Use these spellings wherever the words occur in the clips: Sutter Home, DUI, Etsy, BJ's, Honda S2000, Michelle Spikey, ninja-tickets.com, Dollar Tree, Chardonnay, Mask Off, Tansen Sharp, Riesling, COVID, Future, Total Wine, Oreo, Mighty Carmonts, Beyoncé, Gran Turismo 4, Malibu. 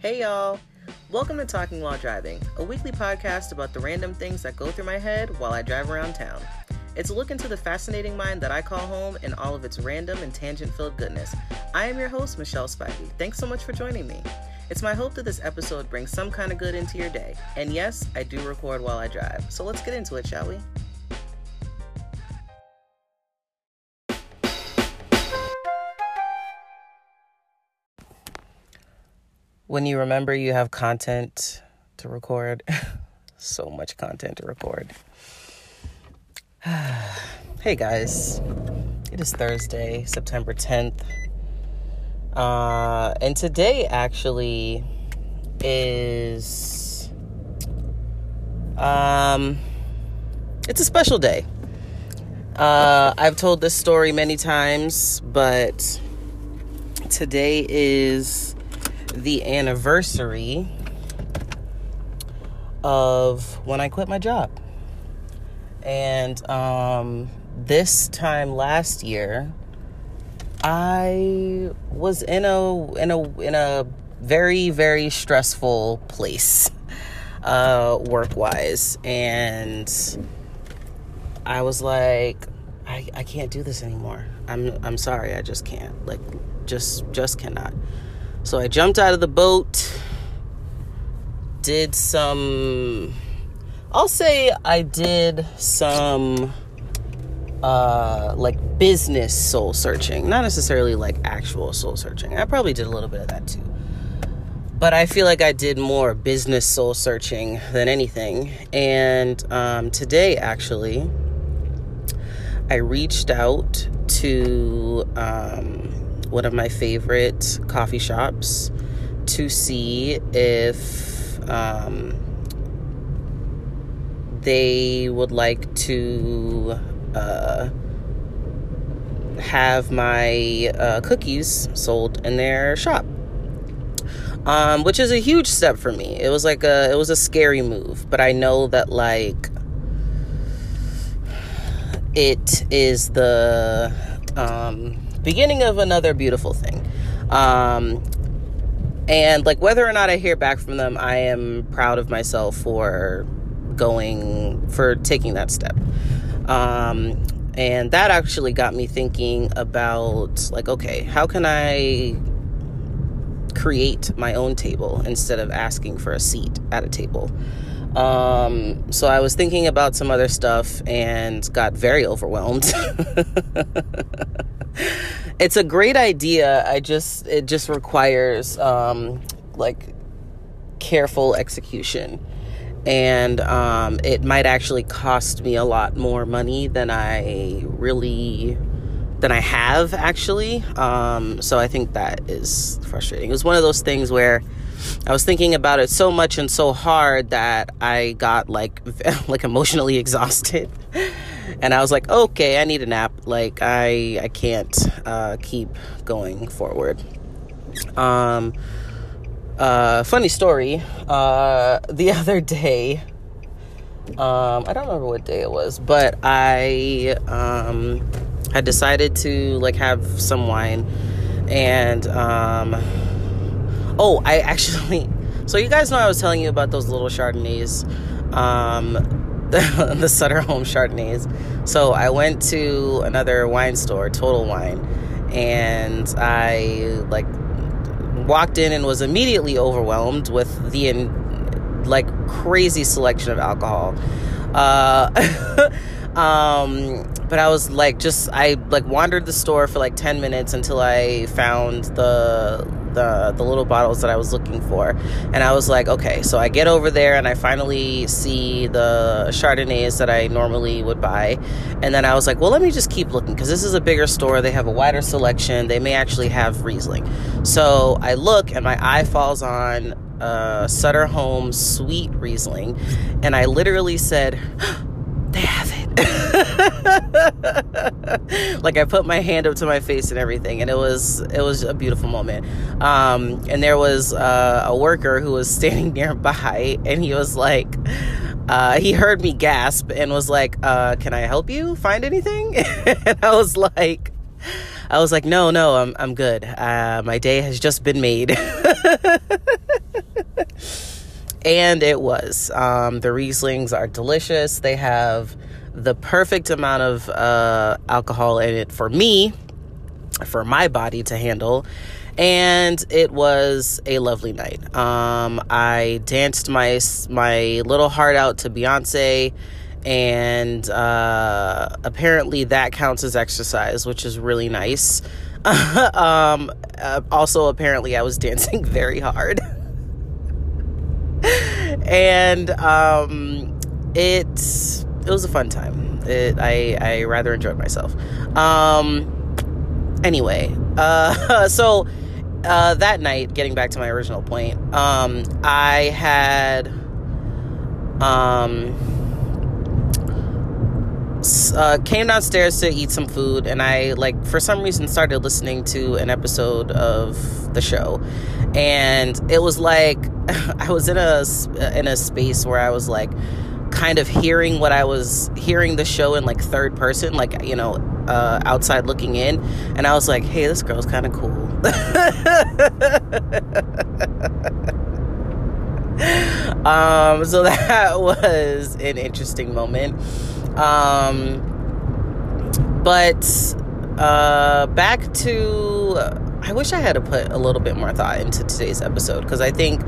Hey y'all, welcome to Talking While Driving, a weekly podcast about the random things that go through my head while I drive around town. It's a look into the fascinating mind that I call home and all of its random and tangent-filled goodness. I am your host, Michelle Spikey. Thanks so much for joining me. It's my hope that this episode brings some kind of good into your day. And yes, I do record while I drive, so let's get into it, shall we? When you remember you have content to record, so much content to record. Hey guys, it is Thursday, September 10th. And today actually is, it's a special day. I've told this story many times, but today is the anniversary of when I quit my job. And this time last year, I was in a very, very stressful place, work-wise, and I was like, I can't do this anymore. I'm sorry, I just can't. Like, just cannot. So I jumped out of the boat, did some business soul searching. Not necessarily like actual soul searching. I probably did a little bit of that too. But I feel like I did more business soul searching than anything. And today, actually, I reached out to one of my favorite coffee shops to see if they would like to have my cookies sold in their shop, which is a huge step for me. It was like it was a scary move, but I know that like it is the beginning of another beautiful thing. And like whether or not I hear back from them, I am proud of myself for taking that step. And that actually got me thinking about like, okay, how can I create my own table instead of asking for a seat at a table? So I was thinking about some other stuff and got very overwhelmed. It's a great idea. It just requires, careful execution, and, it might actually cost me a lot more money than I have actually. So I think that is frustrating. It was one of those things where I was thinking about it so much and so hard that I got like emotionally exhausted. And I was like, okay, I need a nap. Like I can't keep going forward. Funny story. The other day, I don't remember what day it was, but I had decided to like have some wine, and so you guys know I was telling you about those little Chardonnays, the Sutter Home Chardonnays. So I went to another wine store, Total Wine, and I like walked in and was immediately overwhelmed with the crazy selection of alcohol. But I was like, I wandered the store for like 10 minutes until I found the little bottles that I was looking for. And I was like, okay, so I get over there and I finally see the Chardonnays that I normally would buy. And then I was like, well, let me just keep looking, because this is a bigger store. They have a wider selection. They may actually have Riesling. So I look and my eye falls on Sutter Home Sweet Riesling. And I literally said, they have it. Like I put my hand up to my face and everything, and it was a beautiful moment. And there was a worker who was standing nearby, and he was like, he heard me gasp and was like, "Can I help you find anything?" And I was like, "No, I'm good. My day has just been made." And it was. The Rieslings are delicious. They have the perfect amount of alcohol in it for me, for my body to handle. And it was a lovely night. I danced my little heart out to Beyoncé. And apparently that counts as exercise, which is really nice. Also, apparently I was dancing very hard. And it was a fun time. I rather enjoyed myself. Anyway, so that night, getting back to my original point, I had came downstairs to eat some food, and I, like, for some reason started listening to an episode of the show, and it was like I was in a space where I was like kind of hearing what I was hearing the show in, like, third person, like, you know, outside looking in, and I was like, hey, this girl's kind of cool. So that was an interesting moment. But back to, I wish I had to put a little bit more thought into today's episode, because I think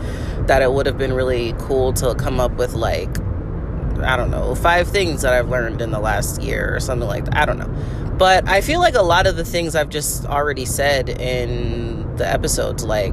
that it would have been really cool to come up with, like, I don't know, 5 things that I've learned in the last year or something like that. I don't know. But I feel like a lot of the things I've just already said in the episodes, like,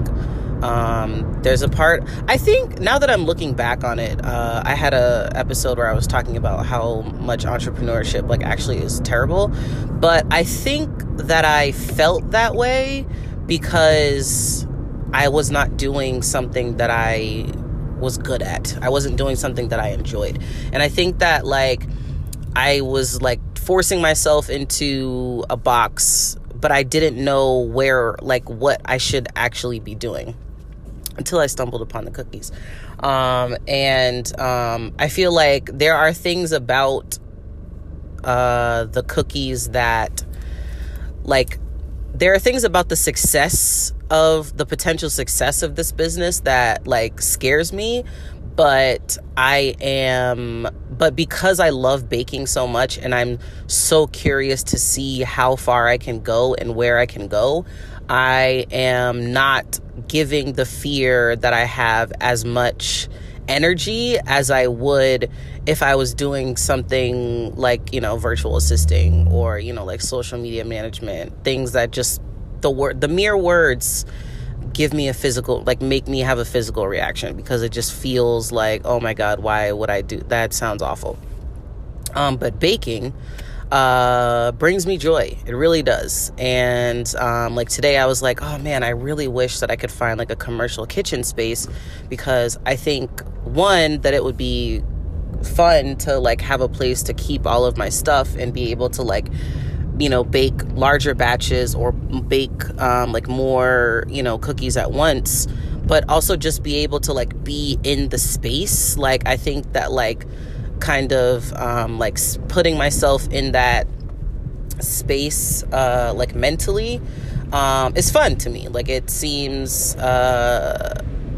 there's a part, I think now that I'm looking back on it, I had a episode where I was talking about how much entrepreneurship, like, actually is terrible. But I think that I felt that way because I was not doing something that I was good at. I wasn't doing something that I enjoyed. And I think that, like, I was, like, forcing myself into a box, but I didn't know where, like, what I should actually be doing, until I stumbled upon the cookies. And I feel like there are things about the cookies that, like, there are things about the success of the potential success of this business that, like, scares me. But because I love baking so much, and I'm so curious to see how far I can go and where I can go, I am not giving the fear that I have as much energy as I would if I was doing something like, you know, virtual assisting, or, you know, like, social media management, things that just the mere words give me a physical, like, make me have a physical reaction, because it just feels like, oh my God, why would I do that? Sounds awful. But baking brings me joy. It really does. And like today I was like, oh man, I really wish that I could find, like, a commercial kitchen space, because I think, one, that it would be fun to, like, have a place to keep all of my stuff and be able to, like, you know, bake larger batches, or bake, like, more, you know, cookies at once, but also just be able to, like, be in the space. Like, I think that, like, kind of, like, putting myself in that space, like, mentally, is fun to me. Like, it seems,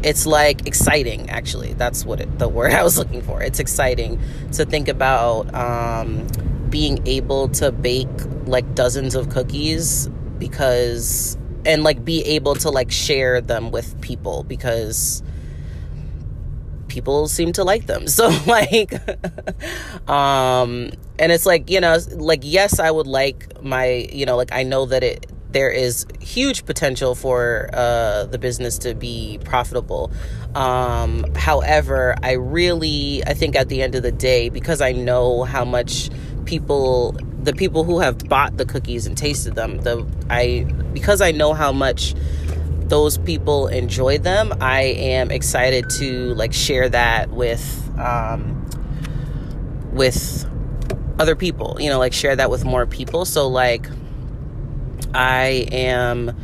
it's, like, exciting, actually. That's what the word I was looking for. It's exciting to think about, being able to bake, like, dozens of cookies, because, and, like, be able to, like, share them with people, because people seem to like them. So, like, and it's like, you know, like, yes, I would like my, you know, like, I know that there is huge potential for the business to be profitable. However, I think at the end of the day, because I know how much the people who have bought the cookies and tasted them, because I know how much those people enjoy them, I am excited to, like, share that with other people, you know, like, share that with more people. So, like, I am,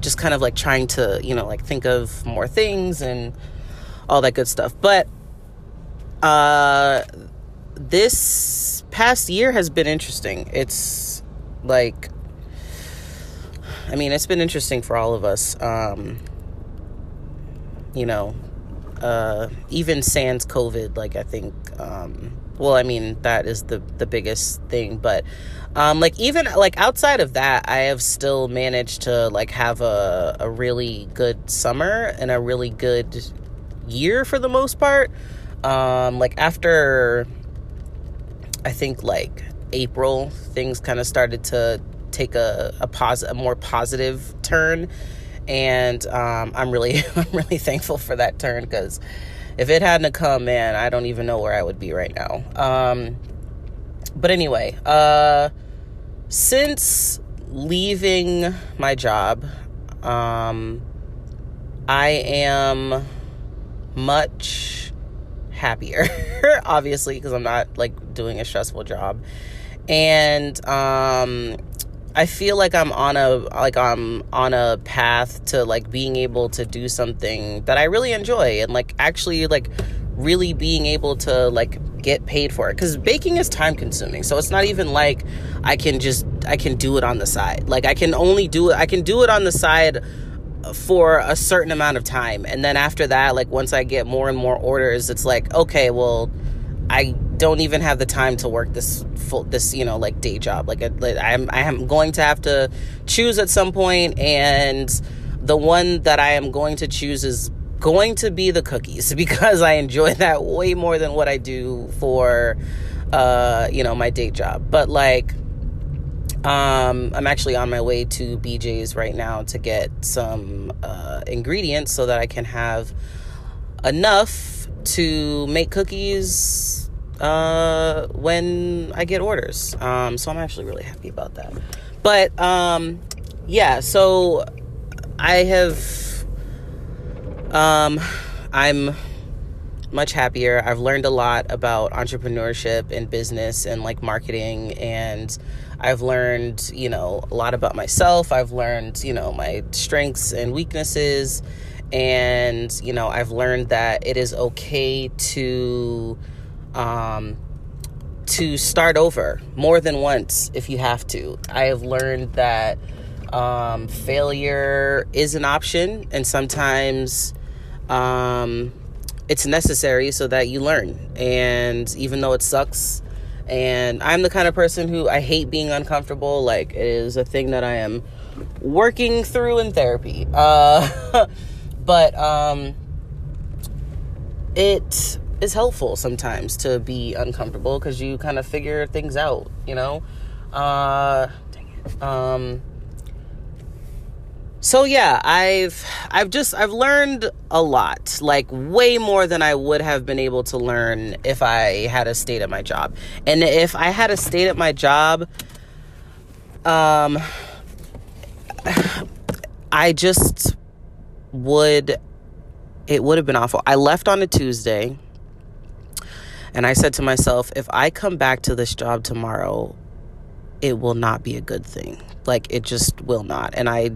just kind of, like, trying to, you know, like, think of more things and all that good stuff. But, this past year has been interesting. It's like, I mean, it's been interesting for all of us. you know, even sans COVID, like, I think, well, I mean, that is the biggest thing, but, like, even, like, outside of that, I have still managed to, like, have a really good summer and a really good year for the most part. Like, after, I think, like, April, things kind of started to take a more positive turn, and, I'm really thankful for that turn, because if it hadn't come, man, I don't even know where I would be right now. But anyway, since leaving my job, I am much happier, obviously, because I'm not, like, doing a stressful job. And, I feel like I'm on a path to, like, being able to do something that I really enjoy, and, like, actually, like, really being able to, like, get paid for it. 'Cause baking is time consuming. So it's not even like I can do it on the side. Like, I can do it on the side for a certain amount of time. And then after that, like, once I get more and more orders, it's like, okay, well, I don't even have the time to work this you know, like, day job. Like, I am going to have to choose at some point, and the one that I am going to choose is going to be the cookies, because I enjoy that way more than what I do for, you know, my day job. But, like, I'm actually on my way to BJ's right now to get some ingredients so that I can have enough to make cookies when I get orders. So I'm actually really happy about that. But, yeah, so I have, I'm much happier. I've learned a lot about entrepreneurship and business and, like, marketing, and I've learned, you know, a lot about myself. I've learned, you know, my strengths and weaknesses, and, you know, I've learned that it is okay to start over more than once if you have to. I have learned that failure is an option, and sometimes it's necessary so that you learn. And even though it sucks, and I'm the kind of person who, I hate being uncomfortable. Like, it is a thing that I am working through in therapy. But it is helpful sometimes to be uncomfortable, because you kind of figure things out, you know? So yeah, I've learned a lot, like, way more than I would have been able to learn if I had a stayed at my job. And if I had a stayed at my job, I just it would have been awful. I left on a Tuesday. And I said to myself, if I come back to this job tomorrow, it will not be a good thing. Like, it just will not. And I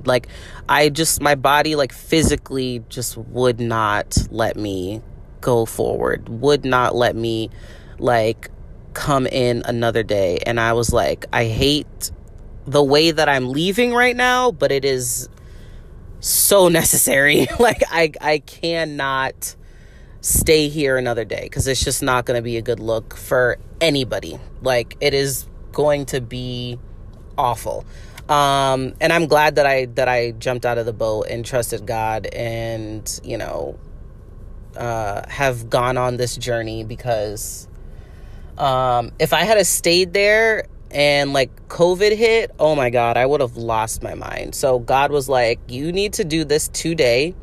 just, my body, like, physically just would not let me go forward, would not let me, like, come in another day. And I was like, I hate the way that I'm leaving right now, but it is so necessary. Like, I cannot stay here another day, because it's just not going to be a good look for anybody. Like, it is going to be awful. And I'm glad that I jumped out of the boat and trusted God, and, you know, have gone on this journey, because if I had stayed there and, like, COVID hit, oh my God, I would have lost my mind. So God was like, you need to do this today,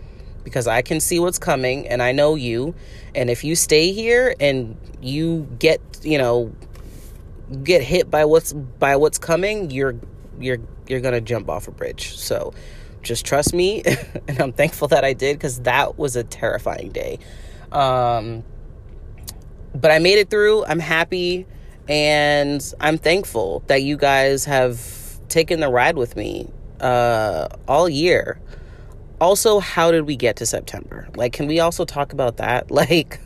because I can see what's coming, and I know you. And if you stay here and you get hit by what's coming, you're going to jump off a bridge. So just trust me. And I'm thankful that I did, 'cause that was a terrifying day. But I made it through. I'm happy, and I'm thankful that you guys have taken the ride with me, all year. Also, how did we get to September? Like, can we also talk about that? Like,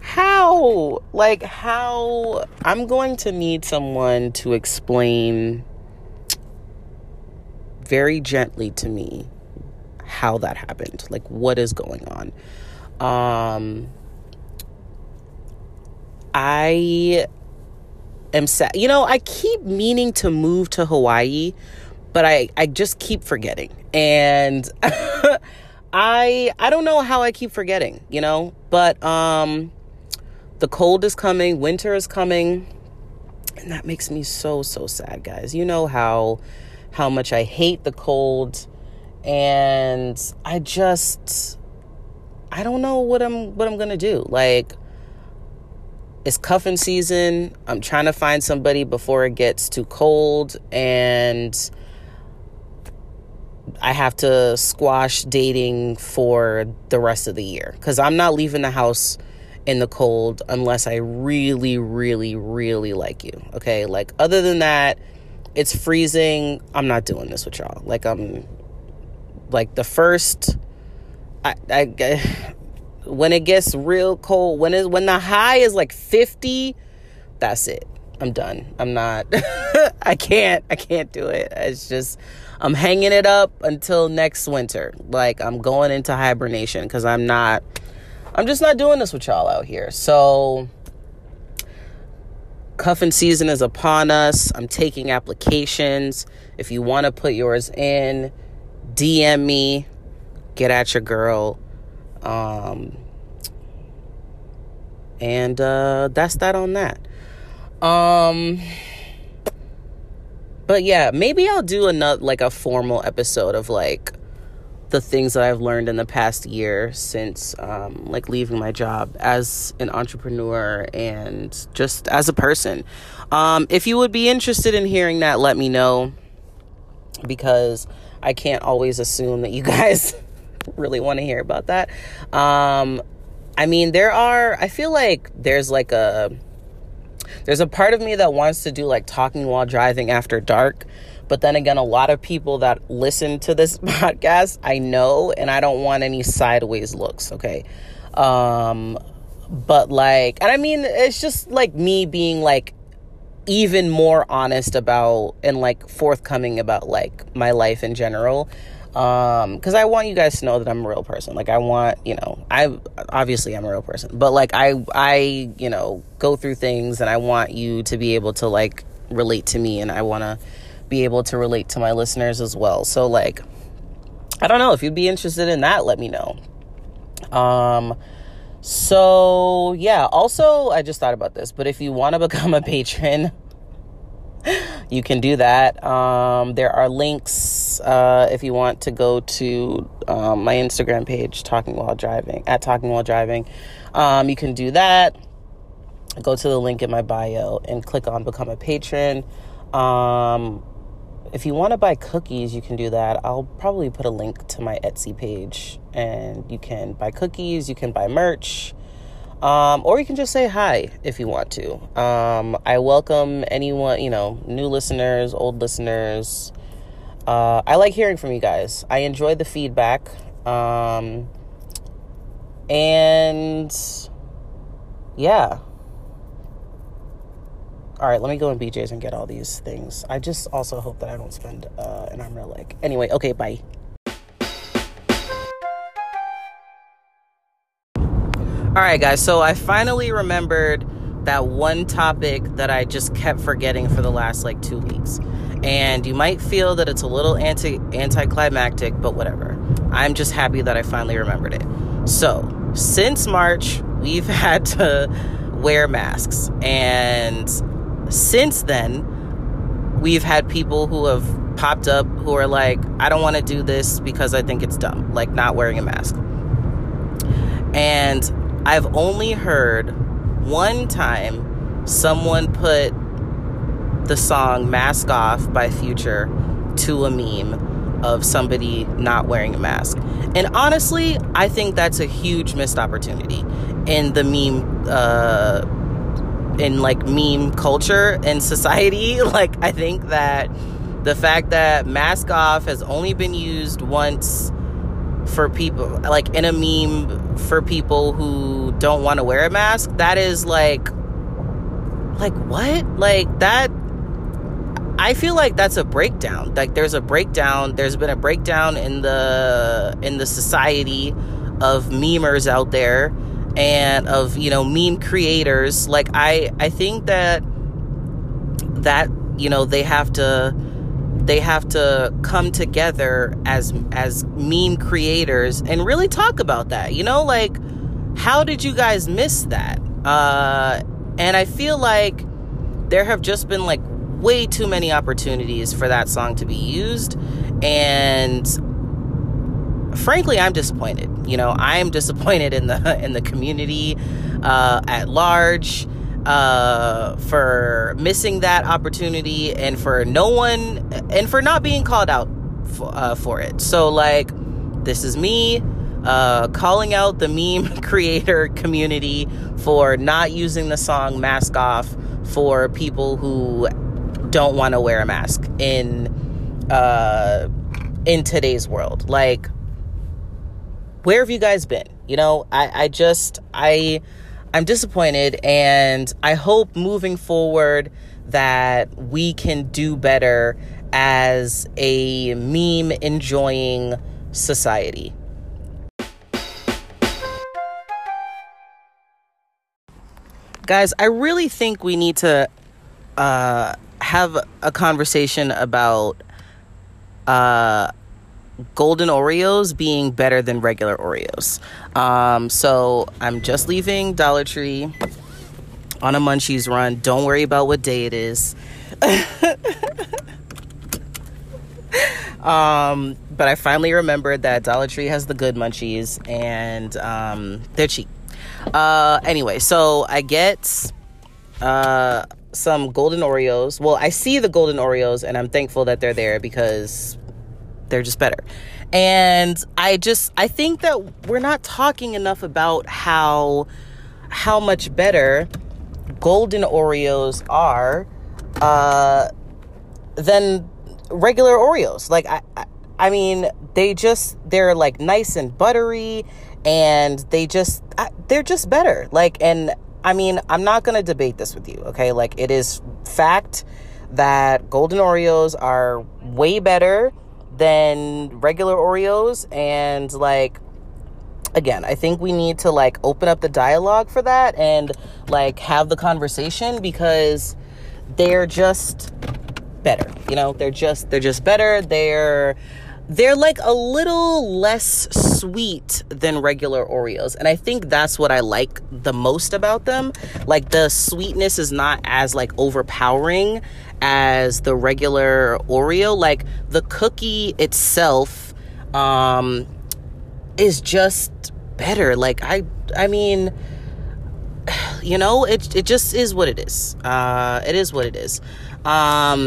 how? Like, how? I'm going to need someone to explain very gently to me how that happened. Like, what is going on? I am sad. You know, I keep meaning to move to Hawaii, but I just keep forgetting. And I don't know how I keep forgetting, you know, but the cold is coming, winter is coming, and that makes me so sad, guys. You know how much I hate the cold, and I don't know what I'm gonna do. Like, it's cuffing season. I'm trying to find somebody before it gets too cold, and I have to squash dating for the rest of the year because I'm not leaving the house in the cold unless I really, really, really like you. Okay. Like, other than that, it's freezing. I'm not doing this with y'all. Like, I'm like the first, when it gets real cold, when the high is like 50, that's it. I'm done. I'm not, I can't do it. It's just, I'm hanging it up until next winter. Like, I'm going into hibernation because I'm just not doing this with y'all out here. So cuffing season is upon us. I'm taking applications. If you want to put yours in, DM me, get at your girl. And that's that on that. But yeah, maybe I'll do a formal episode of like the things that I've learned in the past year since like leaving my job as an entrepreneur and just as a person. If you would be interested in hearing that, let me know, because I can't always assume that you guys really want to hear about that. I mean, I feel like there's a part of me that wants to do like talking while driving after dark. But then again, a lot of people that listen to this podcast, I know, and I don't want any sideways looks. Okay. But like, and I mean, it's just like me being like even more honest about and like forthcoming about like my life in general. Cause I want you guys to know that I'm a real person. Like, I want, you know, I'm a real person, but like, I, you know, go through things, and I want you to be able to like relate to me, and I want to be able to relate to my listeners as well. So like, I don't know if you'd be interested in that, let me know. So yeah, also I just thought about this, but if you want to become a patron, you can do that. There are links if you want to go to my Instagram page, Talking While Driving. You can do that. Go to the link in my bio and click on Become a Patron. If you want to buy cookies, you can do that. I'll probably put a link to my Etsy page, and you can buy cookies, you can buy merch. Or you can just say hi if you want to. I welcome anyone, you know, new listeners, old listeners. I like hearing from you guys. I enjoy the feedback. And yeah. All right, let me go in BJ's and get all these things. I just also hope that I don't spend an arm and a leg. Anyway, okay, bye. All right, guys, so I finally remembered that one topic that I just kept forgetting for the last, like, 2 weeks. And you might feel that it's a little anticlimactic, but whatever. I'm just happy that I finally remembered it. So, since March, we've had to wear masks. And since then, we've had people who have popped up who are like, I don't want to do this because I think it's dumb, like not wearing a mask. And I've only heard one time someone put the song Mask Off by Future to a meme of somebody not wearing a mask. And honestly, I think that's a huge missed opportunity in the meme, in like meme culture and society. Like, I think that the fact that Mask Off has only been used once for people, like in a meme for people who don't want to wear a mask, that is like what? Like that, I feel like that's a breakdown. Like there's a breakdown. There's been a breakdown in the society of memers out there and of, you know, meme creators. Like I think that, you know, they have to come together as meme creators and really talk about that. You know, like, how did you guys miss that? And I feel like there have just been like way too many opportunities for that song to be used. And frankly, I'm disappointed. You know, I am disappointed in the community at large for missing that opportunity and for no one and for not being called out for it. So like, this is me calling out the meme creator community for not using the song Mask Off for people who don't want to wear a mask in today's world. Like, where have you guys been? You know, I'm disappointed, and I hope moving forward that we can do better as a meme enjoying society. Guys, I really think we need to have a conversation about golden Oreos being better than regular Oreos. So I'm just leaving Dollar Tree on a munchies run. Don't worry about what day it is. But I finally remembered that Dollar Tree has the good munchies, and they're cheap. Anyway, so I get some golden Oreos. Well, I see the golden Oreos and I'm thankful that they're there because they're just better. And I think that we're not talking enough about how much better golden Oreos are than regular Oreos. Like I mean, they're like nice and buttery, and they're just better. Like, and I mean, I'm not going to debate this with you, okay? Like, it is fact that golden Oreos are way better than regular Oreos. And like, again, I think we need to like open up the dialogue for that and like have the conversation, because they're just better. You know, they're just better. They're like a little less sweet than regular Oreos. And I think that's what I like the most about them. Like, the sweetness is not as like overpowering as the regular Oreo. Like, the cookie itself is just better. Like, I mean, you know, it just is what it is. It is what it is. And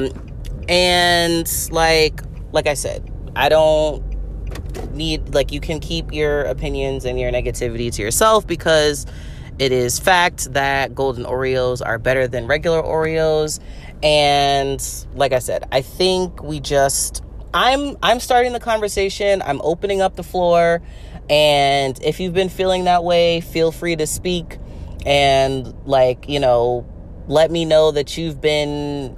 like I said, I don't need, like, you can keep your opinions and your negativity to yourself, because it is fact that golden Oreos are better than regular Oreos. And like I said, I think I'm starting the conversation. I'm opening up the floor. And if you've been feeling that way, feel free to speak. And like, you know, let me know that you've been,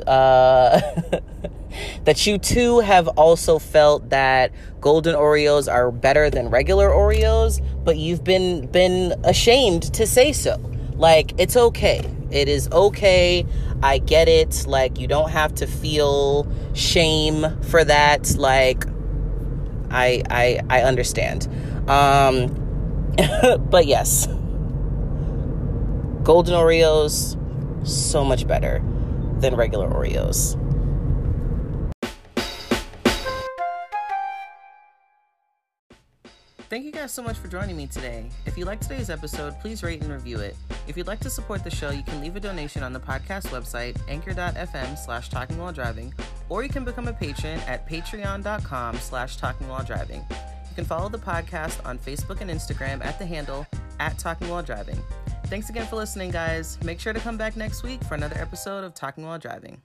that you too have also felt that golden Oreos are better than regular Oreos, but you've been ashamed to say so. Like, it's okay. It is okay. I get it. Like, you don't have to feel shame for that. Like, I understand. But yes, golden Oreos, so much better than regular Oreos. Thank you guys so much for joining me today. If you liked today's episode, please rate and review it. If you'd like to support the show, you can leave a donation on the podcast website, anchor.fm/talkingwhiledriving, or you can become a patron at patreon.com/talkingwhiledriving. You can follow the podcast on Facebook and Instagram at the handle @talkingwhiledriving. Thanks again for listening, guys. Make sure to come back next week for another episode of Talking While Driving.